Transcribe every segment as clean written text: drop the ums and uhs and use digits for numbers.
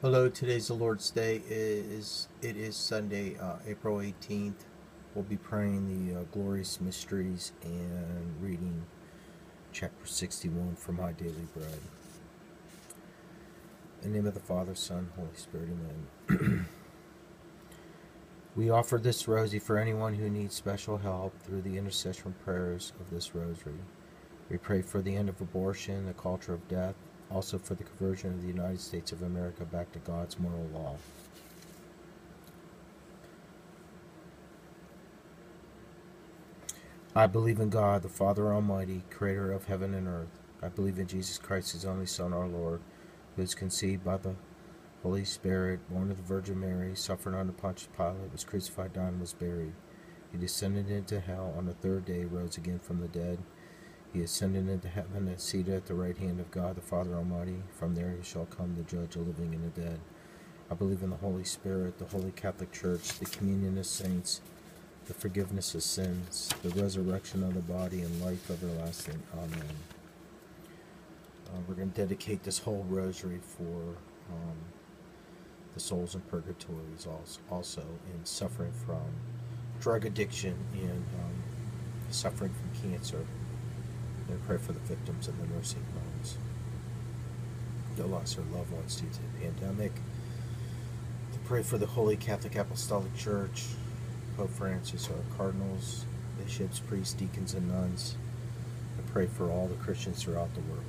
Hello, today's the Lord's Day. It is Sunday, April 18th. We'll be praying the glorious mysteries and reading chapter 61 for My Daily Bread. In the name of the Father, Son, Holy Spirit, Amen. We offer this rosary for anyone who needs special help through the intercession prayers of this rosary. We pray for the end of abortion, the culture of death, also for the conversion of the United States of America back to God's moral law. I believe in God, the Father Almighty, creator of heaven and earth. I believe in Jesus Christ, His only Son, our Lord, who was conceived by the Holy Spirit, born of the Virgin Mary, suffered under Pontius Pilate, was crucified, died, and was buried. He descended into hell. On the third day, rose again from the dead. He ascended into heaven and seated at the right hand of God, the Father Almighty. From there He shall come to judge the living and the dead. I believe in the Holy Spirit, the Holy Catholic Church, the communion of saints, the forgiveness of sins, the resurrection of the body, and life everlasting. Amen. We're going to dedicate this whole rosary for the souls in purgatories, also in suffering from drug addiction and suffering from cancer. And pray for the victims in the nursing homes. They lost their loved ones due to the pandemic. To pray for the Holy Catholic Apostolic Church, Pope Francis, our cardinals, bishops, priests, deacons, and nuns. And pray for all the Christians throughout the world.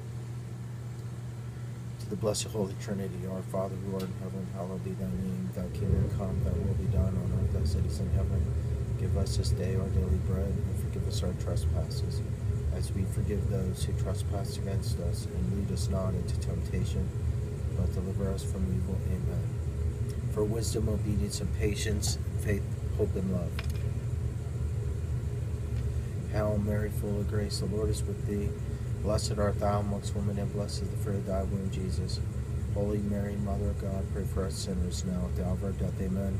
To the Blessed Holy Trinity, our Father who art in heaven, hallowed be thy name. Thy kingdom come, thy will be done on earth as it is in heaven. Give us this day our daily bread, and forgive us our trespasses, as we forgive those who trespass against us, and lead us not into temptation, but deliver us from evil. Amen. For wisdom, obedience, and patience, faith, hope, and love. Hail Mary, full of grace, the Lord is with thee. Blessed art thou amongst women, and blessed is the fruit of thy womb, Jesus. Holy Mary, Mother of God, pray for us sinners now at the hour of our death. Amen.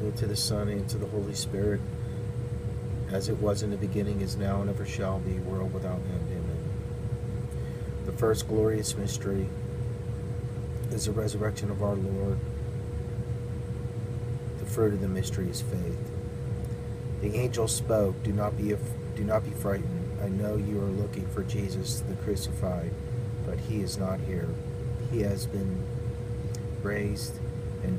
and to the Son, and to the Holy Spirit, as it was in the beginning, is now, and ever shall be, world without end. Amen. The first glorious mystery is the resurrection of our Lord. The fruit of the mystery is faith. The angel spoke, "Do not be frightened. I know you are looking for Jesus, the crucified, but He is not here. He has been raised, and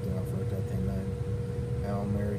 at the hour of our death. Amen. Hail Mary,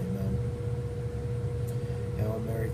Amen. Hail Mary,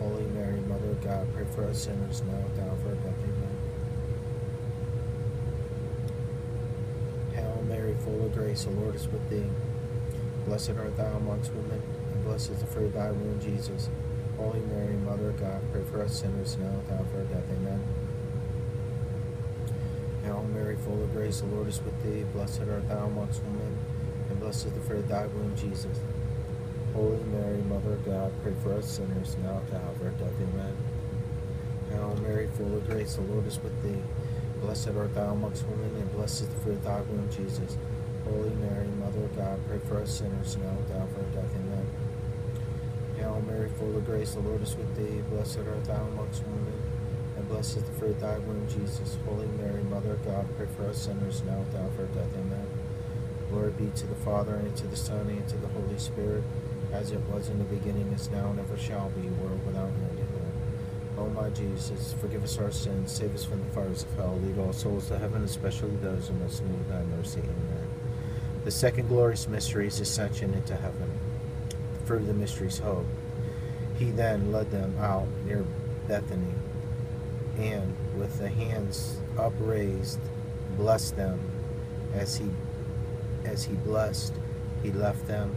Holy Mary, Mother of God, pray for us sinners, now at the hour of our death. Amen. Hail Mary, full of grace, the Lord is with thee. Blessed art thou amongst women, and blessed is the fruit of thy womb, Jesus. Holy Mary, Mother of God, pray for us sinners now and at the hour of our death. Amen. Hail Mary, full of grace, the Lord is with thee. Blessed art thou amongst women, and blessed is the fruit of thy womb, Jesus. Holy Mary, Mother of God, pray for us sinners now and at the hour of our death. Amen. Hail Mary, full of grace, the Lord is with thee. Blessed art thou amongst women, and blessed is the fruit of thy womb, Jesus. Holy Mary, Mother of God, pray for us sinners now and at the hour of our death. Amen. Hail Mary, full of grace, the Lord is with thee. Blessed art thou amongst women, and blessed is the fruit of thy womb, Jesus. Holy Mary, Mother of God, pray for us sinners now and at the hour of our death. Amen. Glory be to the Father, and to the Son, and to the Holy Spirit, as it was in the beginning, is now, and ever shall be, world without end. O my Jesus, forgive us our sins, save us from the fires of hell, lead all souls to heaven, especially those who most need thy mercy. Amen. The second glorious mystery is ascension into heaven. The fruit of the mystery is hope. He then led them out near Bethany, and with the hands upraised, blessed them. As he blessed, he left them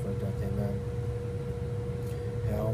our death. Amen. Hail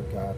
of God,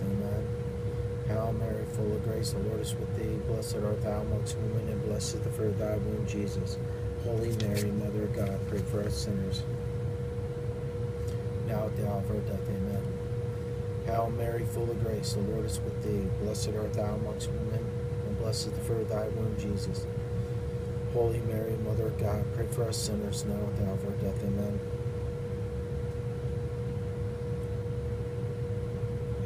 Amen. Hail Mary, full of grace, the Lord is with thee. Blessed art thou amongst women, and blessed is the fruit of thy womb, Jesus. Holy Mary, Mother of God, pray for us sinners, now at the hour of our death. Amen. Hail Mary, full of grace, the Lord is with thee. Blessed art thou amongst women, and blessed is the fruit of thy womb, Jesus. Holy Mary, Mother of God, pray for us sinners, now at the hour of our death. Amen.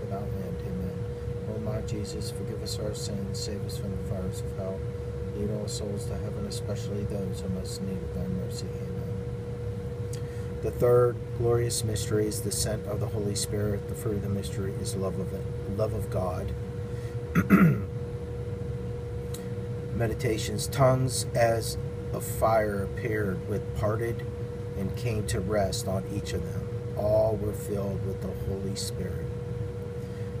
without end. Amen. O my Jesus, forgive us our sins, save us from the fires of hell, lead all souls to heaven, especially those who most need thy mercy. Amen. The third glorious mystery is the descent of the Holy Spirit. The fruit of the mystery is love of God. Meditations. Tongues as of fire appeared with parted and came to rest on each of them. All were filled with the Holy Spirit.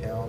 Hail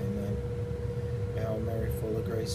Amen. Hail Mary, full of grace,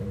and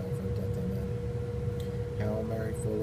hour of our death. Amen. Hail Mary, full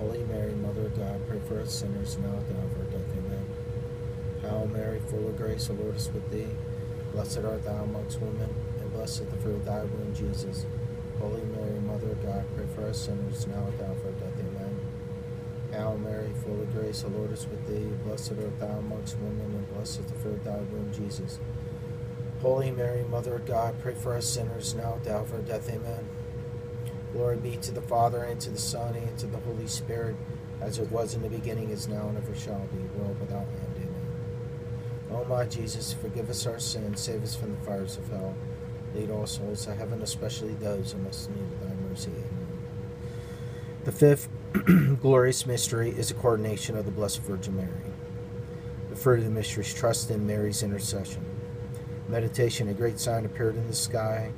Holy Mary, Mother of God, pray for us sinners, now and at the hour of our death. Amen. Hail Mary, full of grace, the Lord is with thee. Blessed art thou amongst women, and blessed is the fruit of thy womb, Jesus. Holy Mary, Mother of God, pray for us sinners, now and at the hour of our death. Amen. Hail Mary, full of grace, the Lord is with thee. Blessed art thou amongst women, and blessed is the fruit of thy womb, Jesus. Holy Mary, Mother of God, pray for us sinners, now and at the hour of our death. Amen. Glory be to the Father, and to the Son, and to the Holy Spirit, as it was in the beginning, is now, and ever shall be, world without end. Amen. O my Jesus, forgive us our sins, save us from the fires of hell. Lead all souls to heaven, especially those who most need thy mercy. Amen. The fifth glorious mystery is the coronation of the Blessed Virgin Mary. The fruit of the mystery is trust in Mary's intercession. Meditation, a great sign appeared in the sky.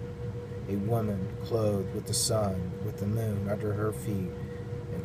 a woman clothed with the sun, with the moon under her feet, and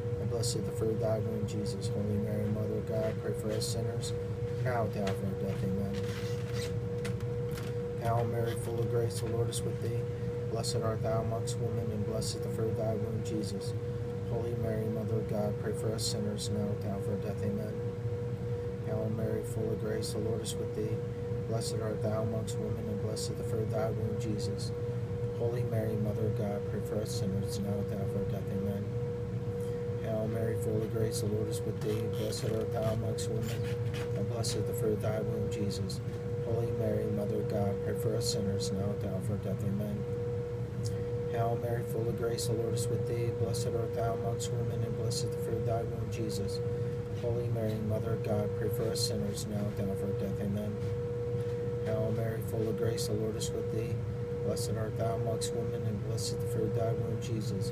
and blessed the fruit of thy womb, Jesus. Holy Mary, Mother of God, pray for us sinners, now at the hour of our death. Amen. Hail Mary, full of grace, the Lord is with thee. Blessed art thou amongst women, and blessed the fruit of thy womb, Jesus. Holy Mary, Mother of God, pray for us sinners, now at the hour of our death. Amen. Hail Mary, full of grace, the Lord is with thee. Blessed art thou amongst women, and blessed the fruit of thy womb, Jesus. Holy Mary, Mother of God, pray for us sinners, now at the hour of our death. Amen. Hail Mary, full of grace, the Lord is with thee. Blessed art thou amongst women, and blessed the fruit of thy womb, Jesus. Holy Mary, Mother of God, pray for us sinners, now at the hour of our death. Amen. Hail Mary, full of grace, the Lord is with thee. Blessed art thou amongst women, and blessed the fruit of thy womb, Jesus. Holy Mary, Mother of God, pray for us sinners, now at the hour of our death. Amen. Hail Mary, full of grace, the Lord is with thee. Blessed art thou amongst women, and blessed the fruit of thy womb, Jesus.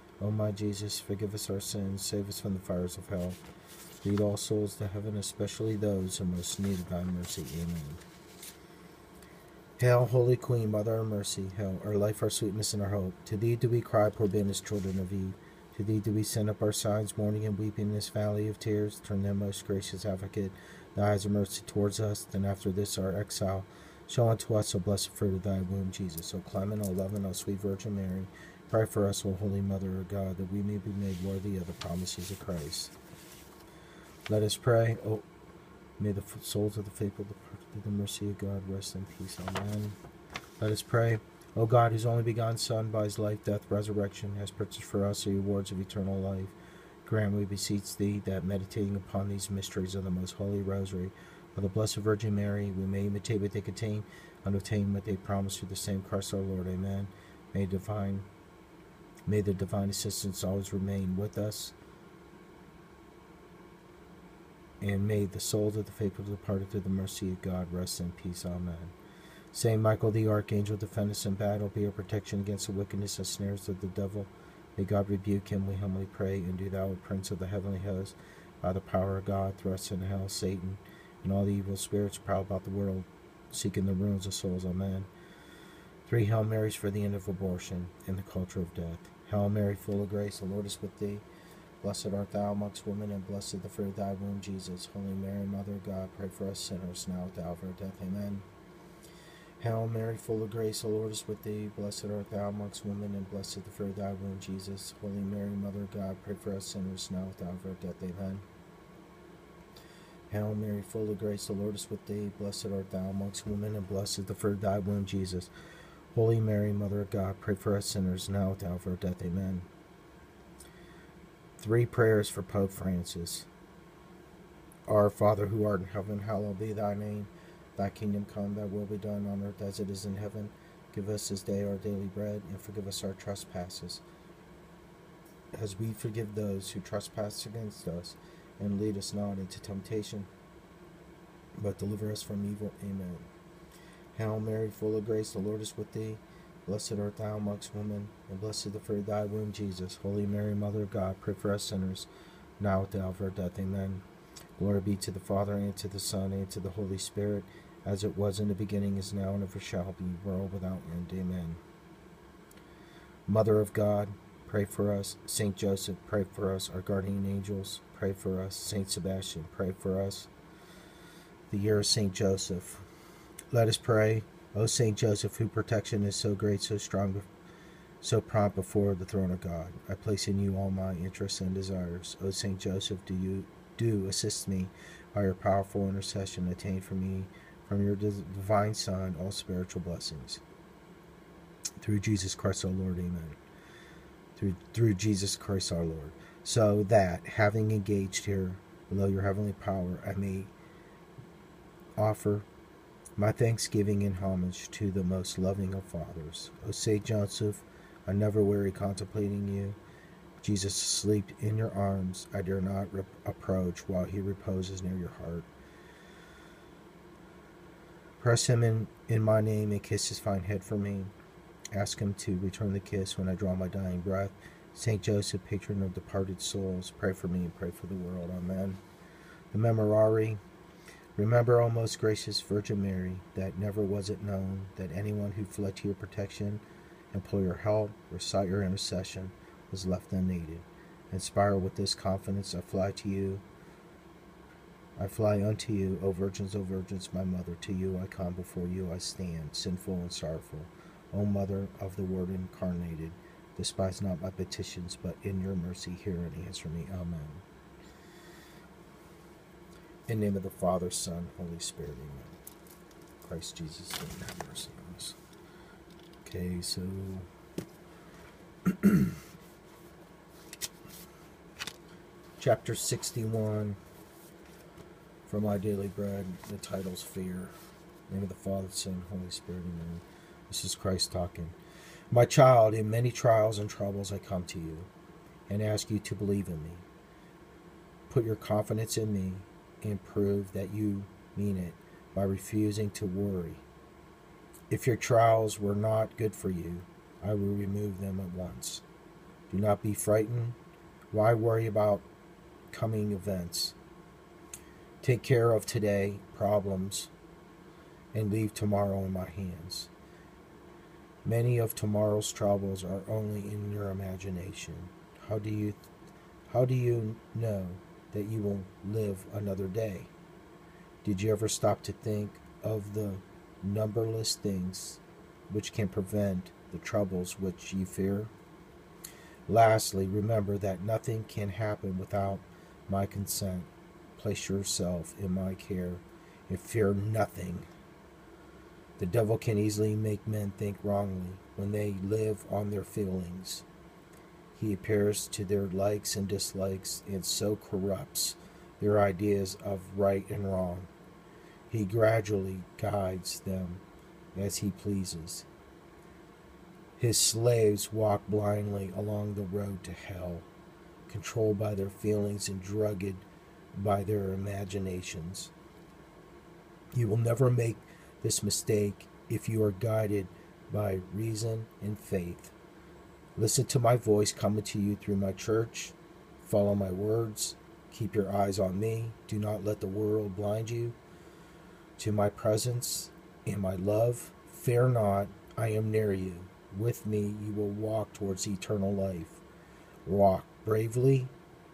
O my Jesus, forgive us our sins, save us from the fires of hell. Lead all souls to heaven, especially those who most need of thy mercy. Amen. Hail, Holy Queen, Mother of Mercy, hail, our life, our sweetness, and our hope. To thee do we cry, poor banished children of Eve. To thee do we send up our sighs, mourning and weeping in this valley of tears. Turn then, most gracious advocate, thy eyes of mercy towards us. Then after this our exile, show unto us, O blessed fruit of thy womb, Jesus. O clement, O loving, O sweet Virgin Mary, pray for us, O Holy Mother of God, that we may be made worthy of the promises of Christ. Let us pray. O may the souls of the faithful depart through the mercy of God rest in peace. Amen. Let us pray. O God, whose only begotten Son, by his life, death, resurrection, has purchased for us the rewards of eternal life, grant, we beseech thee, that meditating upon these mysteries of the most holy rosary of the Blessed Virgin Mary, we may imitate what they contain, and obtain what they promise through the same Christ our Lord. Amen. May the divine assistance always remain with us. And may the souls of the faithful departed through the mercy of God rest in peace. Amen. Saint Michael the Archangel, defend us in battle, be our protection against the wickedness and snares of the devil. May God rebuke him, we humbly pray, and do thou, O Prince of the heavenly host, by the power of God, thrust into hell Satan and all the evil spirits prowl about the world, seeking the ruins of souls. Amen. 3 Hail Marys for the end of abortion and the culture of death. Hail Mary, full of grace, the Lord is with thee. Blessed art thou amongst women, and blessed the fruit of thy womb, Jesus. Holy Mary, Mother of God, pray for us sinners, now at the hour of our death. Amen. Hail Mary, full of grace, the Lord is with thee. Blessed art thou amongst women, and blessed the fruit of thy womb, Jesus. Holy Mary, Mother of God, pray for us sinners, now at the hour of our death. Amen. Hail Mary, full of grace, the Lord is with thee. Blessed art thou amongst women, and blessed the fruit of thy womb, Jesus. Holy Mary, Mother of God, pray for us sinners, now at the hour of our death. Amen. 3 prayers for Pope Francis. Our Father, who art in heaven, hallowed be thy name. Thy kingdom come, thy will be done on earth as it is in heaven. Give us this day our daily bread, and forgive us our trespasses, as we forgive those who trespass against us. And lead us not into temptation, but deliver us from evil. Amen. Hail Mary, full of grace, the Lord is with thee. Blessed art thou amongst women, and blessed the fruit of thy womb, Jesus. Holy Mary, Mother of God, pray for us sinners, now at the hour of our death. Amen. Glory be to the Father, and to the Son, and to the Holy Spirit, as it was in the beginning, is now, and ever shall be, world without end. Amen. Mother of God, pray for us. Saint Joseph, pray for us. Our guardian angels, pray for us. Saint Sebastian, pray for us. The year of Saint Joseph. Let us pray. O Saint Joseph, whose protection is so great, so strong, so prompt before the throne of God, I place in you all my interests and desires. O Saint Joseph, do assist me by your powerful intercession. Attain for me, from your divine Son, all spiritual blessings. Through Jesus Christ our Lord, amen. Through Jesus Christ our Lord. So that, having engaged here below your heavenly power, I may offer my thanksgiving and homage to the most loving of fathers. O Saint Joseph, I never weary contemplating you. Jesus asleep in your arms, I dare not approach while he reposes near your heart. Press him in my name and kiss his fine head for me. Ask him to return the kiss when I draw my dying breath. Saint Joseph, patron of departed souls, pray for me and pray for the world. Amen. The Memorare. Remember, O most gracious Virgin Mary, that never was it known that anyone who fled to your protection, implore your help, or sought your intercession, was left unaided. Inspired with this confidence, I fly unto you, O virgins, my mother. To you I come, before you I stand, sinful and sorrowful. O Mother of the Word incarnated, despise not my petitions, but in your mercy hear and answer me. Amen. In the name of the Father, Son, Holy Spirit, amen. Christ Jesus, have mercy on us. Okay, so chapter 61 from My Daily Bread, the title's Fear. In the name of the Father, Son, Holy Spirit, amen. This is Christ talking. My child, in many trials and troubles I come to you and ask you to believe in me. Put your confidence in me and prove that you mean it by refusing to worry. If your trials were not good for you, I will remove them at once. Do not be frightened. Why worry about coming events? Take care of today problems and leave tomorrow in my hands. Many of tomorrow's troubles are only in your imagination. How do you know that you will live another day? Did you ever stop to think of the numberless things which can prevent the troubles which you fear? Lastly, remember that nothing can happen without my consent. Place yourself in my care and fear nothing. The devil can easily make men think wrongly when they live on their feelings. He appears to their likes and dislikes and so corrupts their ideas of right and wrong. He gradually guides them as he pleases. His slaves walk blindly along the road to hell, controlled by their feelings and drugged by their imaginations. You will never make this mistake if you are guided by reason and faith. Listen to my voice coming to you through my church. Follow my words. Keep your eyes on me. Do not let the world blind you to my presence and my love. Fear not, I am near you. With me you will walk towards eternal life. Walk bravely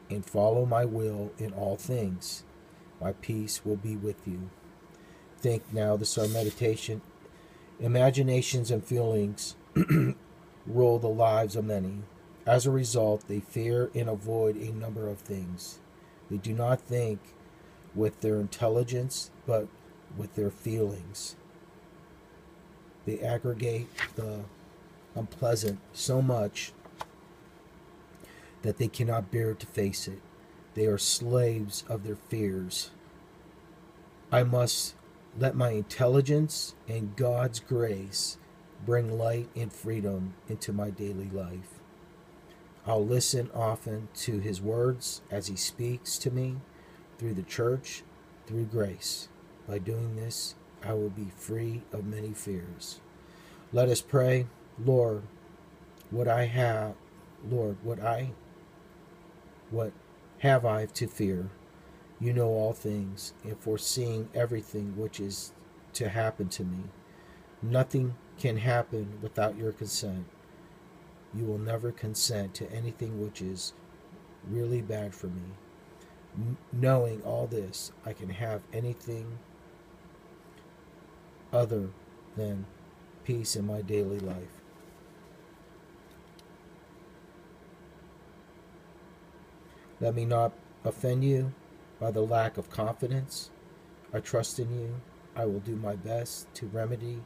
and follow my will in all things. My peace will be with you. Think now, this is our meditation. Imaginations and feelings rule the lives of many. As a result, they fear and avoid a number of things. They do not think with their intelligence, but with their feelings. They aggregate the unpleasant so much that they cannot bear to face it. They are slaves of their fears. I must let my intelligence and God's grace bring light and freedom into my daily life. I'll listen often to his words as he speaks to me through the church, through grace. By doing this, I will be free of many fears. Let us pray. Lord, what have I to fear? You know all things, and foreseeing everything which is to happen to me. Nothing can happen without your consent. You will never consent to anything which is really bad for me. Knowing all this, I can have anything other than peace in my daily life. Let me not offend you by the lack of confidence. I trust in you. I will do my best to remedy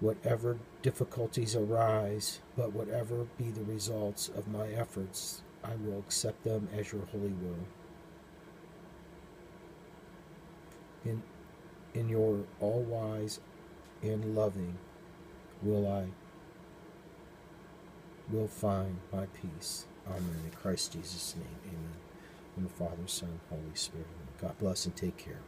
whatever difficulties arise, but whatever be the results of my efforts, I will accept them as your holy will. In your all-wise and loving will I will find my peace. Amen. In Christ Jesus' name, amen. In the Father, Son, Holy Spirit. God bless and take care.